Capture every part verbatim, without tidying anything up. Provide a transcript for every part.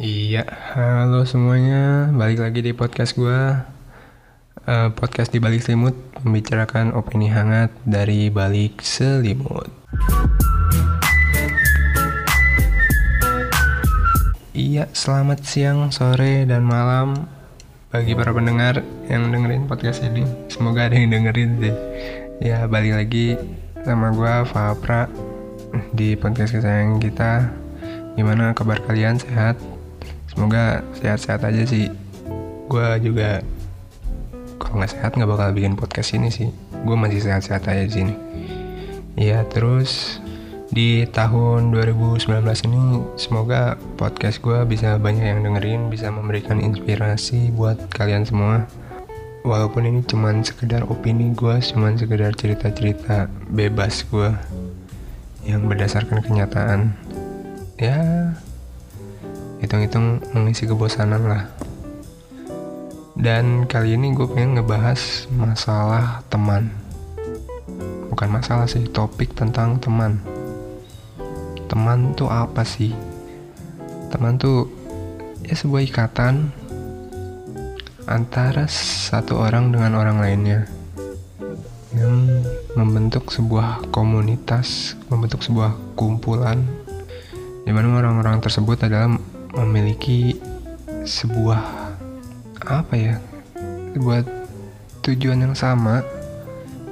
Iya, halo semuanya, balik lagi di podcast gue, uh, podcast di Balik Selimut, membicarakan opini hangat dari Balik Selimut. Iya, selamat siang, sore, dan malam bagi para pendengar yang dengerin podcast ini. Semoga ada yang dengerin deh. Ya, balik lagi sama gue, Fahapra, di podcast kesayangan kita. Gimana kabar kalian, sehat? Semoga sehat-sehat aja sih. Gue juga kalau nggak sehat nggak bakal bikin podcast ini sih. Gue masih sehat-sehat aja di sini. Ya, terus di tahun dua ribu sembilan belas ini semoga podcast gue bisa banyak yang dengerin, bisa memberikan inspirasi buat kalian semua. Walaupun ini cuman sekedar opini gue, cuman sekedar cerita-cerita bebas gue yang berdasarkan kenyataan. Ya, hitung-hitung mengisi kebosanan lah. Dan kali ini gue pengen ngebahas masalah teman. Bukan masalah sih, topik tentang teman. Teman tuh apa sih? Teman tuh ya sebuah ikatan antara satu orang dengan orang lainnya, yang membentuk sebuah komunitas, membentuk sebuah kumpulan, di mana orang-orang tersebut adalah memiliki sebuah apa ya sebuah tujuan yang sama,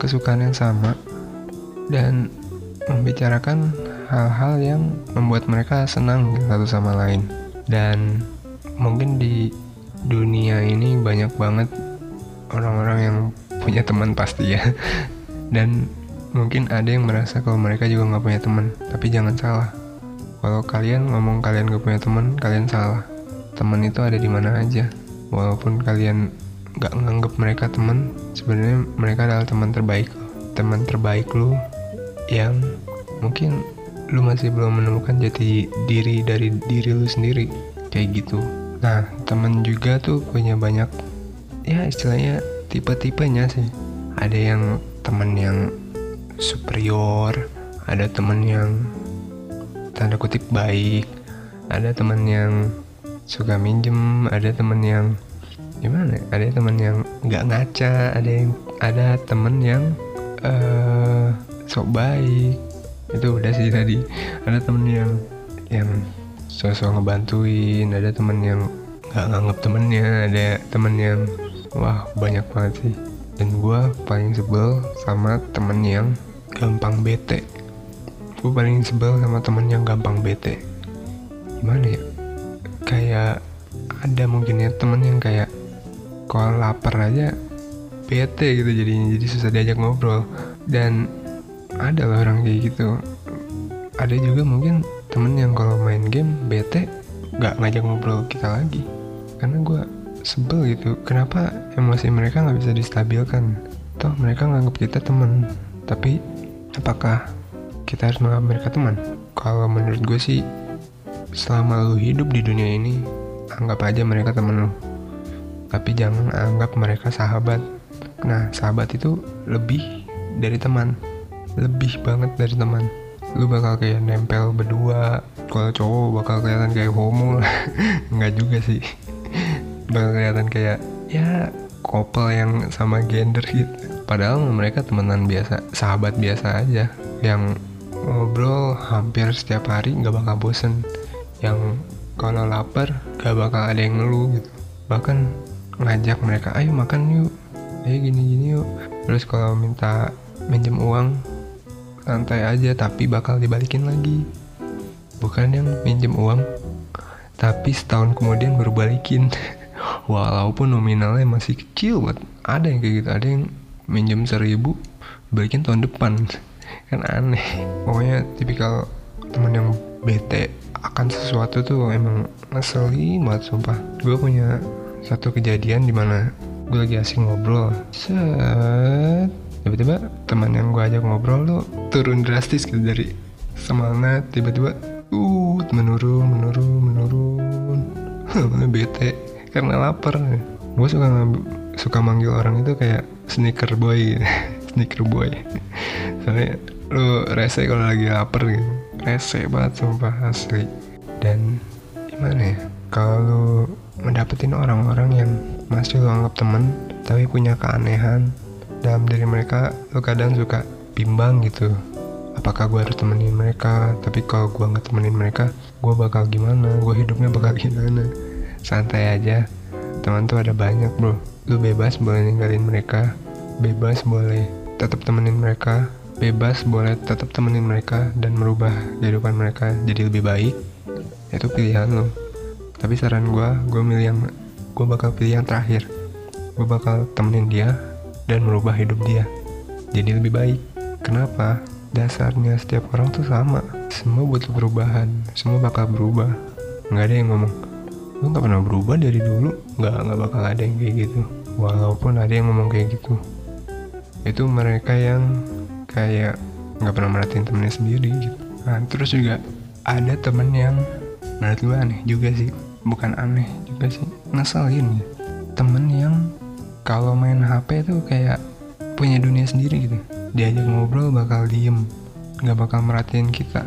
kesukaan yang sama, dan membicarakan hal-hal yang membuat mereka senang satu sama lain. Dan mungkin di dunia ini banyak banget orang-orang yang punya teman pasti ya, dan mungkin ada yang merasa kalau mereka juga nggak punya teman. Tapi jangan salah, kalau kalian ngomong kalian gak punya teman, kalian salah. Teman itu ada di mana aja. Walaupun kalian gak nganggep mereka teman, sebenarnya mereka adalah teman terbaik. Teman terbaik lu yang mungkin lu masih belum menemukan jati diri dari diri lu sendiri, kayak gitu. Nah, teman juga tuh punya banyak, ya istilahnya tipe-tipenya sih. Ada yang teman yang superior, ada teman yang tanda kutip baik, ada teman yang suka minjem, ada teman yang gimana? Ada teman yang nggak ngaca, ada yang ada teman yang uh, sok baik. Itu udah sih tadi. Ada teman yang yang sok-sok ngebantuin, ada teman yang nggak nganggap temennya, ada teman yang wah banyak banget sih. Dan gue paling sebel sama teman yang gampang bete. Gue paling sebel sama temen yang gampang bete. Gimana ya, kayak ada mungkin ya temen yang kayak kalau lapar aja bete gitu jadinya, jadi susah diajak ngobrol. Dan ada loh orang kayak gitu. Ada juga mungkin temen yang kalau main game bete, gak ngajak ngobrol kita lagi. Karena gue sebel gitu, kenapa emosi mereka gak bisa distabilkan. Toh mereka nganggap kita temen, tapi apakah kita harus menganggap mereka teman? Kalau menurut gue sih, selama lu hidup di dunia ini, anggap aja mereka teman lu. Tapi jangan anggap mereka sahabat. Nah, sahabat itu lebih dari teman, lebih banget dari teman. Lu bakal kayak nempel berdua. Kalau cowok bakal kelihatan kayak homo lah. Enggak juga sih. Bakal kelihatan kayak ya couple yang sama gender gitu. Padahal mereka temenan biasa, sahabat biasa aja, yang ngobrol hampir setiap hari, gak bakal bosen, yang kalau lapar gak bakal ada yang ngeluh gitu. Bahkan ngajak mereka, ayo makan yuk, ayo gini-gini yuk. Terus kalau minta minjem uang, santai aja, tapi bakal dibalikin lagi. Bukan yang minjem uang tapi setahun kemudian baru balikin walaupun nominalnya masih kecil banget. Ada yang kayak gitu, ada yang minjem seribu balikin tahun depan. Kan aneh. Pokoknya tipikal teman yang bete akan sesuatu tuh emang ngeselin banget sumpah. Gue punya satu kejadian dimana gue lagi asik ngobrol, set tiba-tiba teman yang gue ajak ngobrol tuh turun drastis gitu dari semangat, tiba-tiba uh menurun menurun menurun bete karena lapar. Gue suka suka manggil orang itu kayak sneaker boy gitu. Sneaker boy soalnya lu rese kalau lagi lapar gitu, rese banget sumpah asli. Dan gimana ya, Kalau mendapetin orang-orang yang masih lo anggap temen tapi punya keanehan dalam diri mereka, lo kadang suka bimbang gitu, apakah gue harus temenin mereka? Tapi kalau gue gak temenin mereka, gue bakal gimana? Gue hidupnya bakal gimana? Santai aja, teman tuh ada banyak bro. Lo bebas boleh ninggalin mereka, bebas boleh tetap temenin mereka, bebas boleh tetap temenin mereka dan merubah kehidupan mereka jadi lebih baik. Itu pilihan lo. Tapi saran gue, gue milih yang gue bakal pilih yang terakhir. Gue bakal temenin dia dan merubah hidup dia jadi lebih baik. Kenapa? Dasarnya setiap orang tuh sama. Semua butuh perubahan, semua bakal berubah. Nggak ada yang ngomong lu nggak pernah berubah dari dulu. Nggak nggak bakal ada yang kayak gitu. Walaupun ada yang ngomong kayak gitu, itu mereka yang kayak nggak pernah merhatiin temennya sendiri gitu. Nah, terus juga ada temen yang menurut gue aneh juga sih. Bukan aneh juga sih, ngeselin ya. Temen yang kalau main H P tuh kayak punya dunia sendiri gitu. Diajak ngobrol bakal diem, gak bakal merhatiin kita.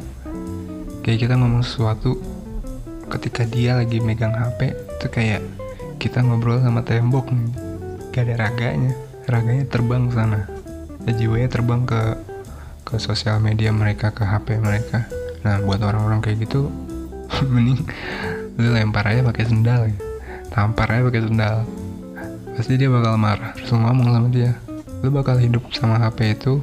Kayak kita ngomong sesuatu, ketika dia lagi megang H P, itu kayak kita ngobrol sama tembok nih. Gak ada raganya. Raganya terbang ke sana, jiwanya terbang ke ke sosial media mereka, ke H P mereka. Nah buat orang-orang kayak gitu mending lu lempar aja pakai sendal ya. Tampar aja pakai sendal, pasti dia bakal marah. Terus ngomong sama dia, lu bakal hidup sama H P itu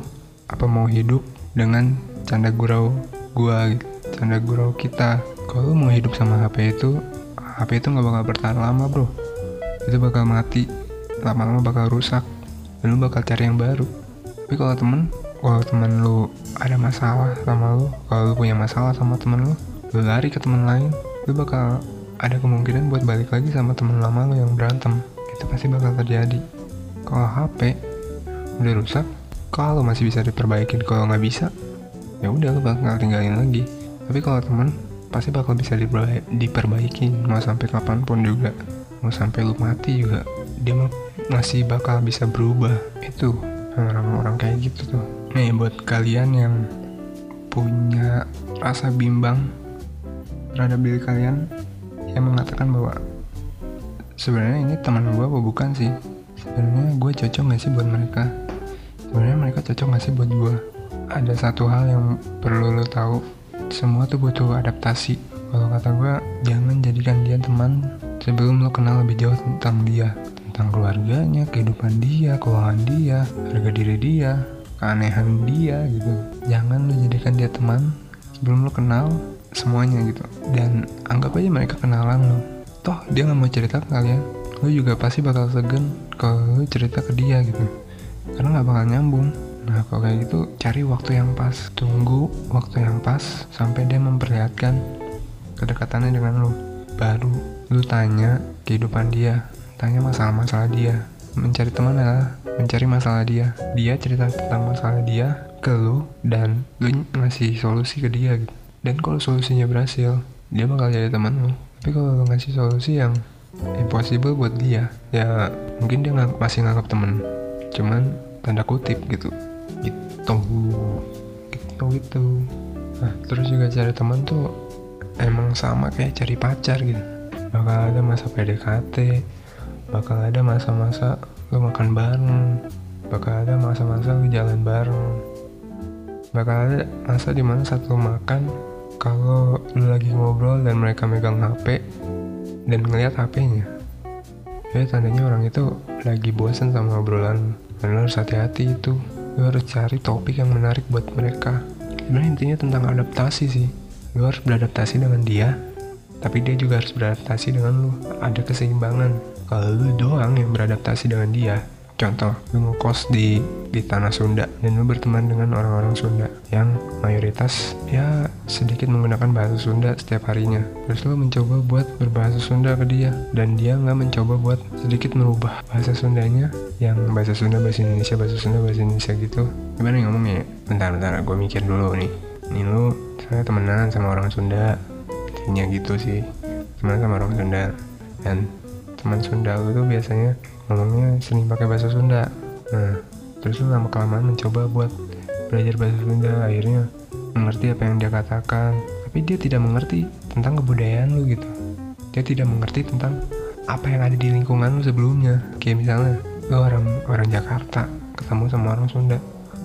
apa mau hidup dengan canda gurau gua gitu, canda gurau kita? Kalau lu mau hidup sama H P itu, H P itu gak bakal bertahan lama bro. Itu bakal mati, lama-lama bakal rusak dan lu bakal cari yang baru. Tapi kalau temen, kalau temen lu ada masalah sama lu, kalau lu punya masalah sama temen lu, lu lari ke temen lain, lu bakal ada kemungkinan buat balik lagi sama temen lama lu yang berantem. Itu pasti bakal terjadi. Kalau H P udah rusak, kalau masih bisa diperbaikin, kalau nggak bisa, ya udah lu bakal tinggalin lagi. Tapi kalau temen, pasti bakal bisa diperba- diperbaikin, mau sampai kapanpun juga, mau sampai lu mati juga, dia masih bakal bisa berubah. Itu orang-orang kayak gitu tuh. Nih buat kalian yang punya rasa bimbang terhadap diri kalian yang mengatakan bahwa sebenarnya ini teman gue apa bukan sih, sebenarnya gue cocok nggak sih buat mereka, sebenarnya mereka cocok nggak sih buat gue. Ada satu hal yang perlu lo tahu, semua tuh butuh adaptasi. Kalau kata gue, jangan jadikan dia teman sebelum lo kenal lebih jauh tentang dia, tentang keluarganya, kehidupan dia, keuangan dia, harga diri dia, keanehan dia gitu. Jangan lo jadikan dia teman sebelum lo kenal semuanya gitu. Dan anggap aja mereka kenalan lo. Toh dia nggak mau cerita ke kalian, lo juga pasti bakal segan kalau lo cerita ke dia gitu, karena nggak bakal nyambung. Nah kalau kayak gitu, cari waktu yang pas, tunggu waktu yang pas sampai dia memperlihatkan kedekatannya dengan lo, baru lo tanya kehidupan dia, tanya masalah-masalah dia. Mencari teman adalah mencari masalah dia, dia cerita tentang masalah dia ke lu dan lu ngasih solusi ke dia gitu. Dan kalau solusinya berhasil, dia bakal jadi teman lu. Tapi kalau lu ngasih solusi yang impossible buat dia, ya mungkin dia ngang, masih nganggap teman, cuman tanda kutip gitu gitu gitu gitu. Nah terus juga cari teman tuh emang sama kayak cari pacar gitu, bakal ada masa P D K T, bakal ada masa-masa lu makan bareng, bakal ada masa-masa lu jalan bareng, bakal ada masa dimana saat lu makan, kalau lu lagi ngobrol dan mereka megang H P dan ngeliat H P-nya, ya tandanya orang itu lagi bosan sama obrolan. Dan lu harus hati-hati itu, lu harus cari topik yang menarik buat mereka. Sebenarnya intinya tentang adaptasi sih, lu harus beradaptasi dengan dia, tapi dia juga harus beradaptasi dengan lu. Ada keseimbangan. Kalau lu doang yang beradaptasi dengan dia, contoh, lu ngekos di di tanah Sunda dan lu berteman dengan orang-orang Sunda yang mayoritas ya sedikit menggunakan bahasa Sunda setiap harinya, terus lu mencoba buat berbahasa Sunda ke dia dan dia nggak mencoba buat sedikit merubah bahasa Sundanya, yang bahasa Sunda bahasa Indonesia, bahasa Sunda bahasa Indonesia gitu. Gimana ngomongnya? Bentar-bentar, gue mikir dulu nih. Nih lu, saya temenan sama orang Sunda, intinya gitu sih, temenan sama orang Sunda dan teman Sunda lu tuh biasanya ngomongnya sering pakai bahasa Sunda. Nah, terus lu lama-kelamaan mencoba buat belajar bahasa Sunda, akhirnya mengerti apa yang dia katakan, tapi dia tidak mengerti tentang kebudayaan lu gitu. Dia dia tidak mengerti tentang apa yang ada di lingkungan sebelumnya. Kayak misalnya lo orang orang Jakarta ketemu sama orang Sunda,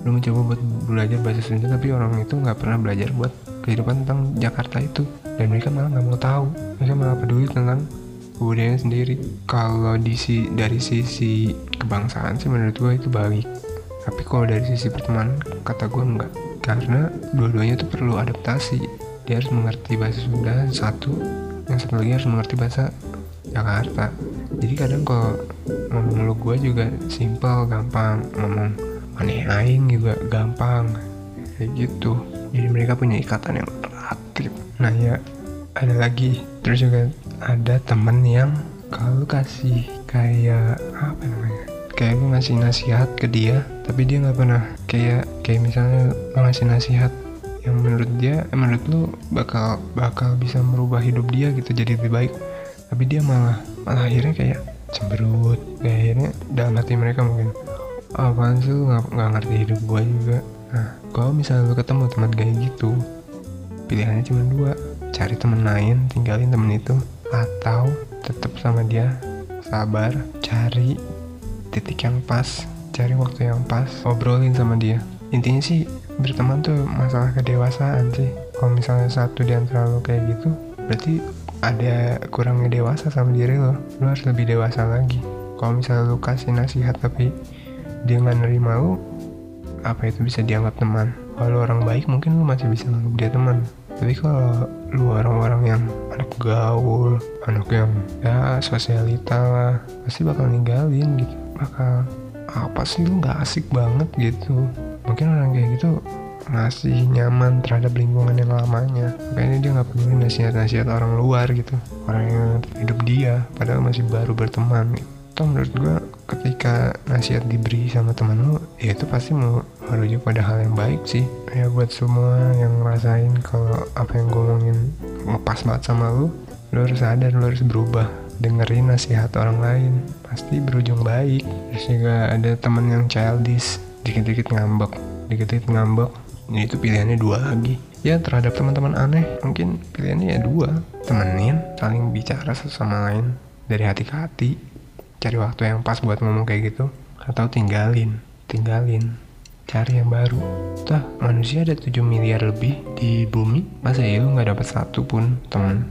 lo mencoba buat belajar bahasa Sunda, tapi orang itu nggak pernah belajar buat kehidupan tentang Jakarta itu, dan mereka malah nggak mau tahu, mereka malah peduli tentang budayanya sendiri. Kalau di si, dari sisi kebangsaan sih menurut gue itu baik, tapi kalau dari sisi pertemanan kata gue enggak, karena dua-duanya tuh perlu adaptasi. Dia harus mengerti bahasa Sunda satu, yang satu lagi harus mengerti bahasa Jakarta. Jadi kadang kalau ngomong lo gue juga simple, gampang ngomong, maneh aing juga gampang, kayak gitu. Jadi mereka punya ikatan yang relatif. Nah ya, ada lagi, terus juga ada temen yang kalau kasih kayak apa namanya, kayak gue ngasih nasihat ke dia, tapi dia nggak pernah kayak kayak misalnya lo ngasih nasihat yang menurut dia, eh, menurut lo bakal bakal bisa merubah hidup dia gitu jadi lebih baik, tapi dia malah malah akhirnya kayak cemberut, kayak akhirnya dalam hati mereka mungkin, oh, apaan sih lu nggak nggak ngerti hidup gua juga. Nah kalau misalnya lu ketemu teman kayak gitu, pilihannya cuma dua, cari teman lain, tinggalin teman itu, atau tetap sama dia, sabar, cari titik yang pas, cari waktu yang pas, obrolin sama dia. Intinya sih berteman tuh masalah kedewasaan sih. Kalau misalnya satu di antara lu kayak gitu, berarti ada kurangnya dewasa sama diri lo, lo harus lebih dewasa lagi. Kalau misalnya lo kasih nasihat tapi dia nggak nerima lo, apa itu bisa dianggap teman? Kalau orang baik mungkin lo masih bisa nganggap dia teman, tapi kalau lo orang-orang yang anak gaul, anak yang ya sosialita lah, pasti bakal ninggalin gitu, bakal apa sih lo nggak asik banget gitu. Mungkin orang kayak gitu masih nyaman terhadap lingkungan yang lamanya, makanya dia nggak peduli nasihat-nasihat orang luar gitu, orang yang hidup dia padahal masih baru berteman. Itu menurut gue ketika nasihat diberi sama teman lo, ya itu pasti mau merujuk pada hal yang baik sih. Ya buat semua yang ngerasain kalau apa yang gue ngomongin ngepas banget sama lo, lo harus sadar, lo harus berubah, dengerin nasihat orang lain, pasti berujung baik. Terus juga ada teman yang childish, dikit-dikit ngambek, dikit-dikit ngambek. Jadi itu pilihannya dua lagi. Ya terhadap teman-teman aneh, mungkin pilihannya ya dua, temenin, saling bicara sesama lain dari hati ke hati, cari waktu yang pas buat ngomong kayak gitu, atau tinggalin, tinggalin, cari yang baru. Tuh, manusia ada tujuh miliar lebih di bumi, masa ya lu gak dapet satu pun teman?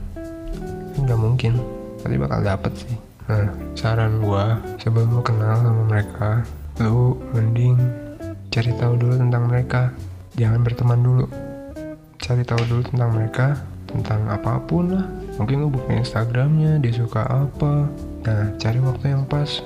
Gak mungkin, pasti bakal dapet sih. Nah, saran gua, sebelum lu kenal sama mereka, lu mending cari tahu dulu tentang mereka. Jangan berteman dulu, cari tahu dulu tentang mereka, tentang apapun lah. Mungkin lu buka Instagramnya, dia suka apa. Nah, cari waktu yang pas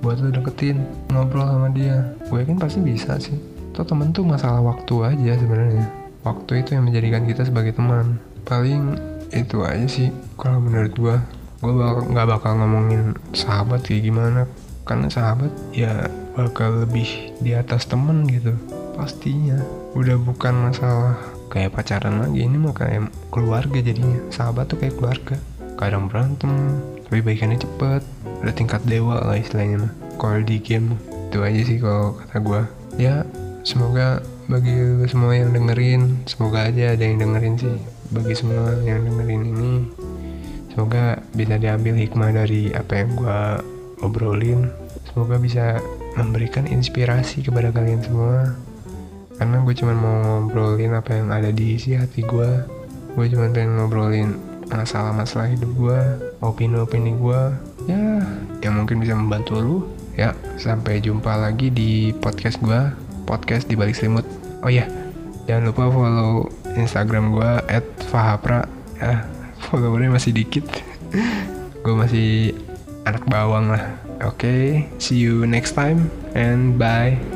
buat lu deketin, ngobrol sama dia. Gue yakin pasti bisa sih. Tuh temen tuh masalah waktu aja sebenarnya. Waktu itu yang menjadikan kita sebagai teman. Paling itu aja sih kalau menurut gue. Gue bak- gak bakal ngomongin sahabat kayak gimana, karena sahabat ya bakal lebih di atas temen gitu. Pastinya udah bukan masalah kayak pacaran lagi, ini mah kayak keluarga jadinya. Sahabat tuh kayak keluarga, kadang berantem tapi baikannya cepet, ada tingkat dewa lah istilahnya mah kalau di game. Itu aja sih kalau kata gue. Ya semoga bagi semua yang dengerin, semoga aja ada yang dengerin sih, bagi semua yang dengerin ini semoga bisa diambil hikmah dari apa yang gue obrolin, semoga bisa memberikan inspirasi kepada kalian semua. Karena gue cuma mau ngobrolin apa yang ada di isi hati gue. Gue cuma pengen ngobrolin masalah-masalah hidup gue, opini-opini gue, ya yang mungkin bisa membantu lu. Ya, sampai jumpa lagi di podcast gue, podcast di Balik Selimut. Oh ya, yeah, jangan lupa follow Instagram gue et fahapra. Ya, followernya masih dikit. Gue masih anak bawang lah. Oke, okay, see you next time and bye.